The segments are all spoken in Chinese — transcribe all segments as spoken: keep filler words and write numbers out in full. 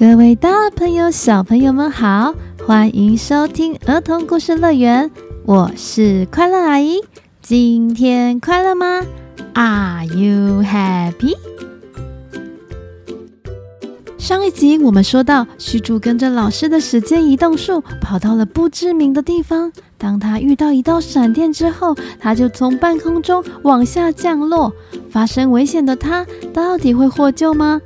各位大朋友小朋友们好，欢迎收听儿童故事乐园，我是快乐阿姨。今天快乐吗？ Are you happy？ 上一集我们说到虚竹跟着老师的时间移动术跑到了不知名的地方，当他遇到一道闪电之后，他就从半空中往下降落，发生危险的他到底会获救吗？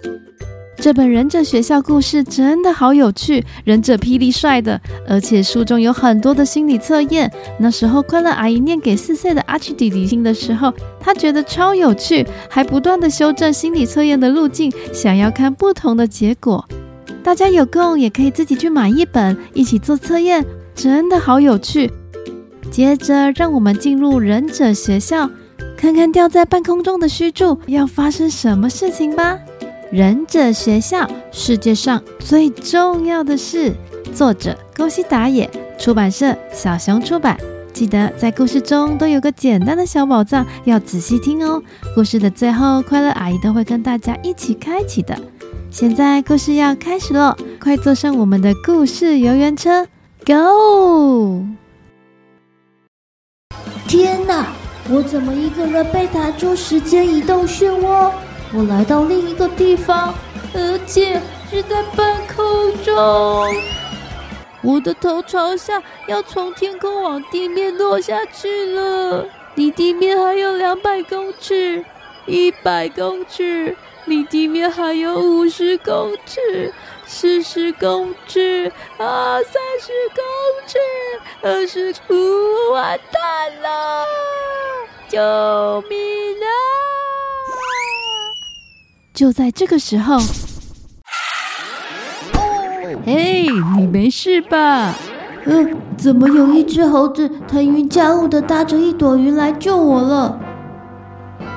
这本忍者学校故事真的好有趣，忍者霹雳帅的，而且书中有很多的心理测验。那时候快乐阿姨念给四岁的阿奇弟弟听的时候，他觉得超有趣，还不断的修正心理测验的路径，想要看不同的结果。大家有空也可以自己去买一本，一起做测验，真的好有趣。接着让我们进入忍者学校，看看掉在半空中的虚竹要发生什么事情吧。忍者学校，世界上最重要的事。作者沟西达也，出版社小熊出版。记得在故事中都有个简单的小宝藏，要仔细听哦。故事的最后，快乐阿姨都会跟大家一起开启的。现在故事要开始咯，快坐上我们的故事游园车 Go！ 天哪，我怎么一个人被弹出时间移动漩涡？我来到另一个地方，而且是在半空中。我的头朝下，要从天空往地面落下去了。离地面还有两百公尺，一百公尺，离地面还有五十公尺，四十公尺，啊，三十公尺，二十，呜，完蛋了！救命啊！就在这个时候，嘿，你没事吧？嗯，怎么有一只猴子腾云驾雾的搭着一朵云来救我了？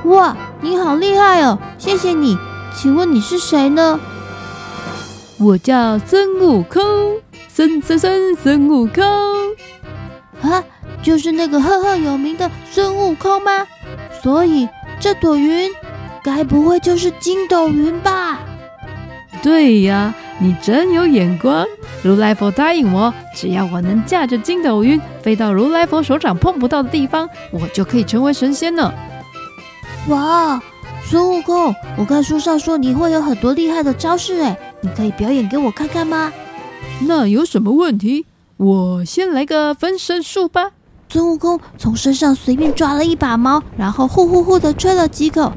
哇，你好厉害哦，谢谢你。请问你是谁呢？我叫孙悟空，孙孙孙孙悟空。啊，就是那个赫赫有名的孙悟空吗？所以这朵云该不会就是筋斗云吧？对呀，你真有眼光。如来佛答应我，只要我能驾着筋斗云飞到如来佛手掌碰不到的地方，我就可以成为神仙了。哇，孙悟空，我看书上说你会有很多厉害的招式诶，你可以表演给我看看吗？那有什么问题？我先来个分身术吧。孙悟空从身上随便抓了一把毛，然后呼呼呼地吹了几口。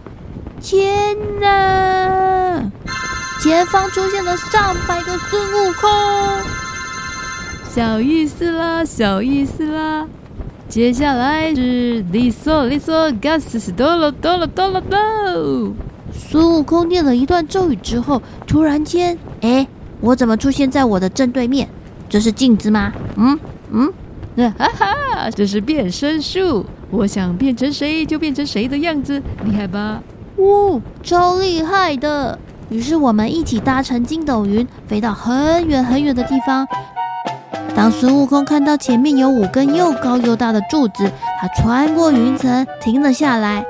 天哪！前方出现了上百个孙悟空，小意思啦，小意思啦。接下来是利索利索，嘎斯斯哆啦哆啦哆啦哆。孙悟空念了一段咒语之后，突然间，哎，我怎么出现在我的正对面？这是镜子吗？嗯嗯，哈哈，这是变身术，我想变成谁就变成谁的样子，厉害吧？哦，超厉害的。于是我们一起搭乘筋斗云飞到很远很远的地方。当孙悟空看到前面有五根又高又大的柱子，他穿过云层停了下来。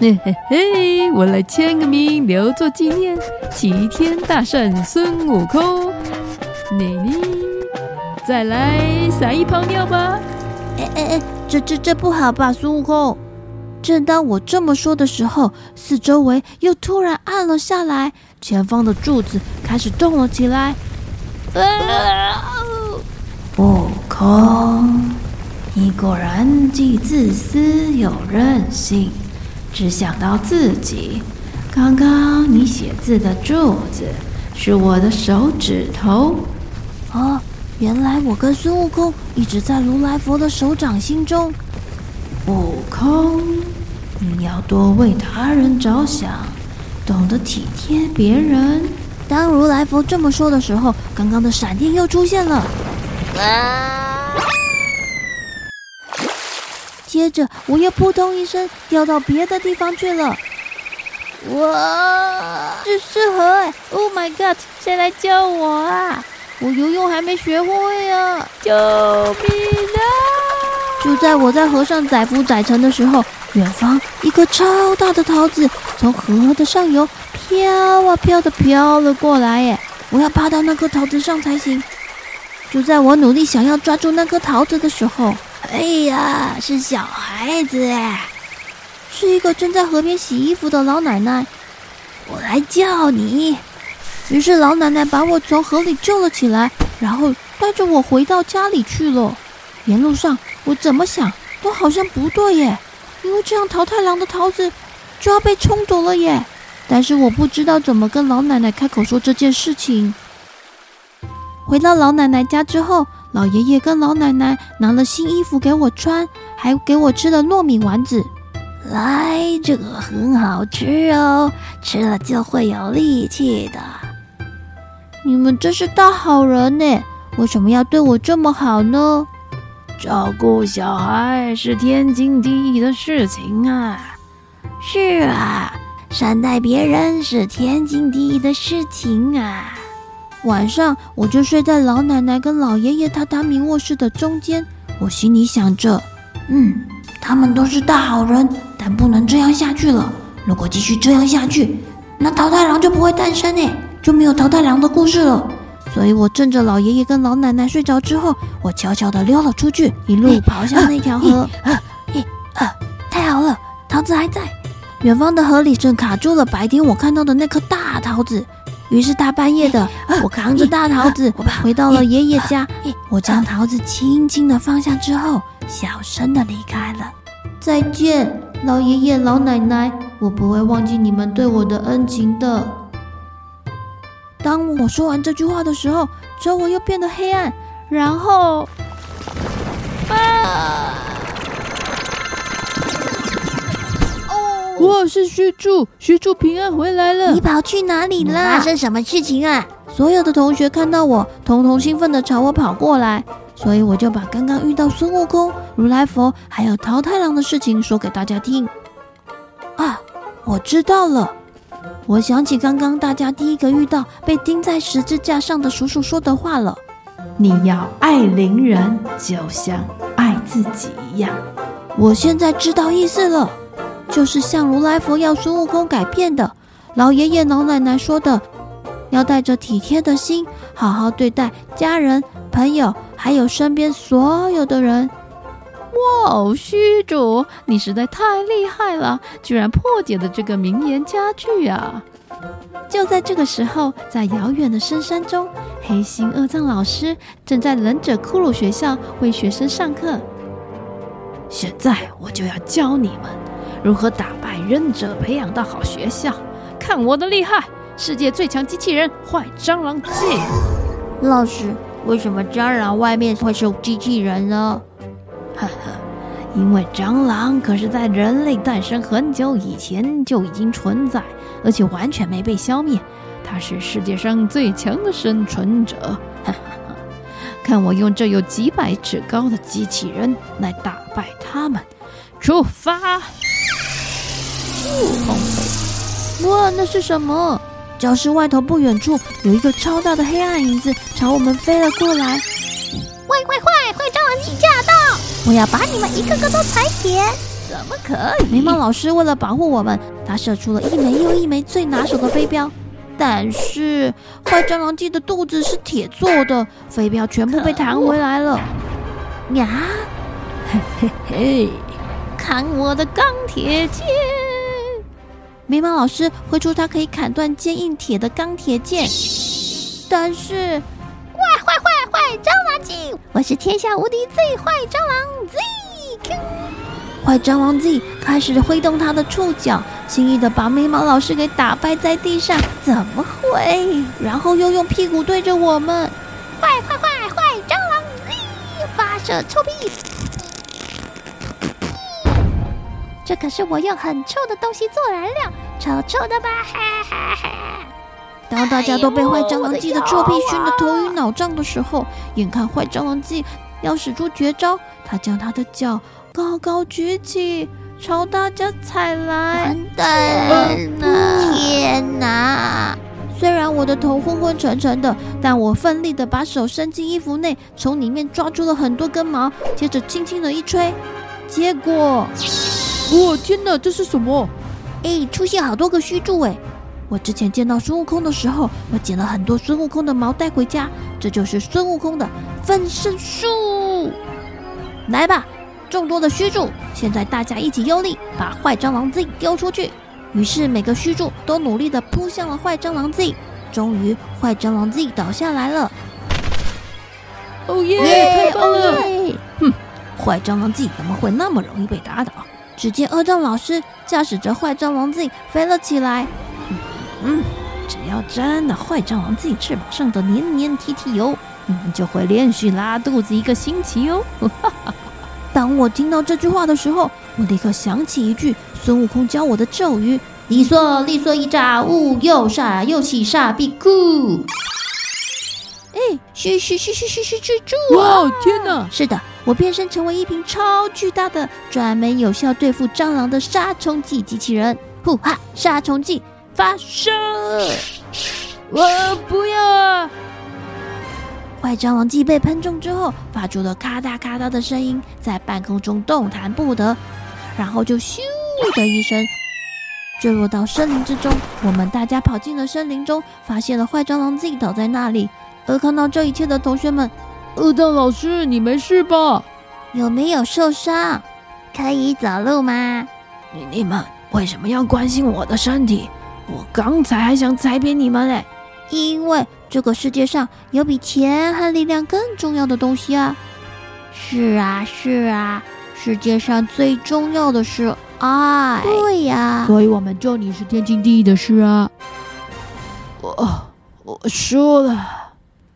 嘿嘿嘿，我来签个名留作纪念，齐天大圣孙悟空。美丽，再来撒一泡尿吧。哎哎哎，这这这不好吧，孙悟空。正当我这么说的时候，四周围又突然暗了下来，前方的柱子开始动了起来。悟空，你果然既自私又任性，只想到自己。刚刚你写字的柱子是我的手指头。哦，原来我跟孙悟空一直在如来佛的手掌心中。悟空，你要多为他人着想，懂得体贴别人。当如来佛这么说的时候，刚刚的闪电又出现了。啊！接着我又扑通一声掉到别的地方去了。哇！这是河哎 ！Oh my god！ 谁来救我啊？我游泳还没学会啊！救命啊！就在我在河上载浮载沉的时候，远方一颗超大的桃子从河的上游飘啊飘的飘了过来耶！我要爬到那棵桃子上才行。就在我努力想要抓住那棵桃子的时候，哎呀，是小孩子，是一个正在河边洗衣服的老奶奶。我来叫你。于是老奶奶把我从河里救了起来，然后带着我回到家里去了。沿路上我怎么想都好像不对耶，因为这样桃太郎的桃子就要被冲走了耶。但是我不知道怎么跟老奶奶开口说这件事情。回到老奶奶家之后，老爷爷跟老奶奶拿了新衣服给我穿，还给我吃了糯米丸子。来，这个很好吃哦，吃了就会有力气的。你们真是大好人呢，为什么要对我这么好呢？照顾小孩是天经地义的事情啊。是啊，善待别人是天经地义的事情啊。晚上我就睡在老奶奶跟老爷爷榻榻米卧室的中间，我心里想着，嗯，他们都是大好人，但不能这样下去了。如果继续这样下去，那桃太郎就不会诞生诶，就没有桃太郎的故事了。所以我趁着老爷爷跟老奶奶睡着之后，我悄悄地溜了出去，一路跑向那条河。太好了，桃子还在。远方的河里正卡住了白天我看到的那颗大桃子。于是大半夜的，我扛着大桃子回到了爷爷家。我将桃子轻轻地放下之后，小声地离开了。再见，老爷爷老奶奶，我不会忘记你们对我的恩情的。当我说完这句话的时候，周围又变得黑暗，然后啊！哦，我是虚柱，虚柱平安回来了。你跑去哪里啦？发生什么事情啊？所有的同学看到我，统统兴奋地朝我跑过来。所以我就把刚刚遇到孙悟空、如来佛还有桃太郎的事情说给大家听。啊，我知道了。我想起刚刚大家第一个遇到被钉在十字架上的叔叔说的话了。你要爱邻人，就像爱自己一样。我现在知道意思了，就是像如来佛要孙悟空改变的，老爷爷老奶奶说的，要带着体贴的心，好好对待家人、朋友还有身边所有的人。哇，虚竹，你实在太厉害了，居然破解了这个名言佳句啊！就在这个时候，在遥远的深山中，黑心恶藏老师正在忍者骷髅学校为学生上课。现在我就要教你们如何打败忍者，培养到好学校。看我的厉害！世界最强机器人坏蟑螂记。老师，为什么蟑螂外面会是机器人呢？呵呵，因为蟑螂可是在人类诞生很久以前就已经存在，而且完全没被消灭。它是世界上最强的生存者。呵呵，看我用这有几百尺高的机器人来打败它们！出发！哦，哇，那是什么？教室外头不远处有一个超大的黑暗影子朝我们飞了过来。坏坏坏，坏蟑螂一驾到！我要把你们一个个都踩扁！怎么可以？眉毛老师为了保护我们，他射出了一枚又一枚最拿手的飞镖。但是坏蟑螂鸡的肚子是铁做的，飞镖全部被弹回来了。呀，嘿嘿嘿，看我的钢铁剑！眉毛老师挥出他可以砍断坚硬铁的钢铁剑，但是坏坏坏坏蟑螂精，我是天下无敌最坏蟑螂 Z。 坏蟑螂 Z 开始挥动他的触角，轻易的把眉毛老师给打败在地上。怎么会？然后又用屁股对着我们。坏坏坏坏蟑螂 Z 发射臭屁！这可是我用很臭的东西做燃料，臭臭的吧，哈哈哈！当大家都被坏蟑螂精的臭屁熏得头晕脑胀的时候，眼看坏蟑螂精要使出绝招，他将他的脚高高举起，朝大家踩来。完蛋了！天哪！虽然我的头昏昏沉沉的，但我奋力的把手伸进衣服内，从里面抓住了很多根毛，接着轻轻的一吹，结果。哦，天哪，这是什么？哎，出现好多个虚柱哎！我之前见到孙悟空的时候，我捡了很多孙悟空的毛带回家，这就是孙悟空的分身术。来吧，众多的须助，现在大家一起用力把坏蟑螂 Z 丢出去。于是每个须助都努力地扑向了坏蟑螂 Z， 终于坏蟑螂 Z 倒下来了。哦耶！太棒了！哼，坏蟑螂 Z 怎么会那么容易被打倒？只见恶障老师驾驶着坏蟑螂 Z 飞了起来。嗯嗯，只要沾了坏蟑螂 Z 翅膀上的黏黏贴贴油，你们就会连续拉肚子一个星期哦。当我听到这句话的时候，我立刻想起一句孙悟空教我的咒语：利索利索一炸物，又傻又喜煞必酷。哎，嘘嘘嘘嘘嘘嘘嘘！哇，天哪！是的，我变身成为一瓶超巨大的、专门有效对付蟑螂的杀虫剂机器人。呼哈！杀虫剂发射！我不要啊！坏蟑螂剂被喷中之后，发出了咔嗒咔嗒的声音，在半空中动弹不得，然后就咻的一声坠落到森林之中。我们大家跑进了森林中，发现了坏蟑螂剂倒在那里。而看到这一切的同学们，恶障老师，你没事吧？有没有受伤？可以走路吗？你你们为什么要关心我的身体？我刚才还想踩扁你们嘞！因为这个世界上有比钱和力量更重要的东西啊！是啊，是啊，世界上最重要的是爱。对呀、啊，所以我们救你是天经地义的事啊！我我输了。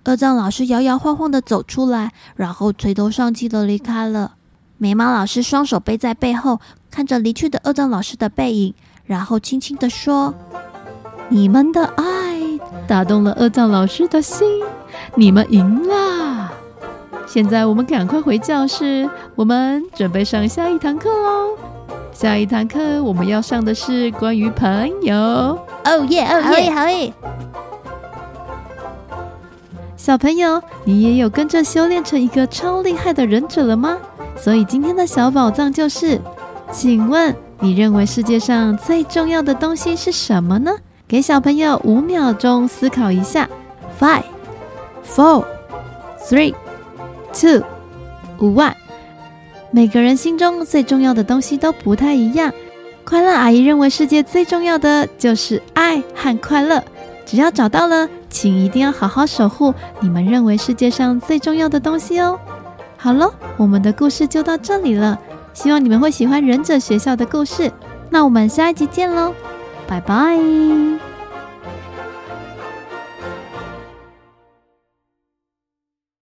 恶藏老师摇摇晃晃地走出来，然后垂头丧气地离开了。眉毛老师双手背在背后，看着离去的恶藏老师的背影，然后轻轻地说：你们的爱打动了恶藏老师的心，你们赢啦！现在我们赶快回教室，我们准备上下一堂课喽。下一堂课我们要上的是关于朋友。哦耶，哦耶，好耶！小朋友，你也有跟着修炼成一个超厉害的忍者了吗？所以今天的小宝藏就是，请问你认为世界上最重要的东西是什么呢？给小朋友五秒钟思考一下。Five, four, three, two, one。每个人心中最重要的东西都不太一样。快乐阿姨认为世界最重要的就是爱和快乐，只要找到了，请一定要好好守护你们认为世界上最重要的东西哦。好了，我们的故事就到这里了，希望你们会喜欢忍者学校的故事。那我们下一集见咯，拜拜。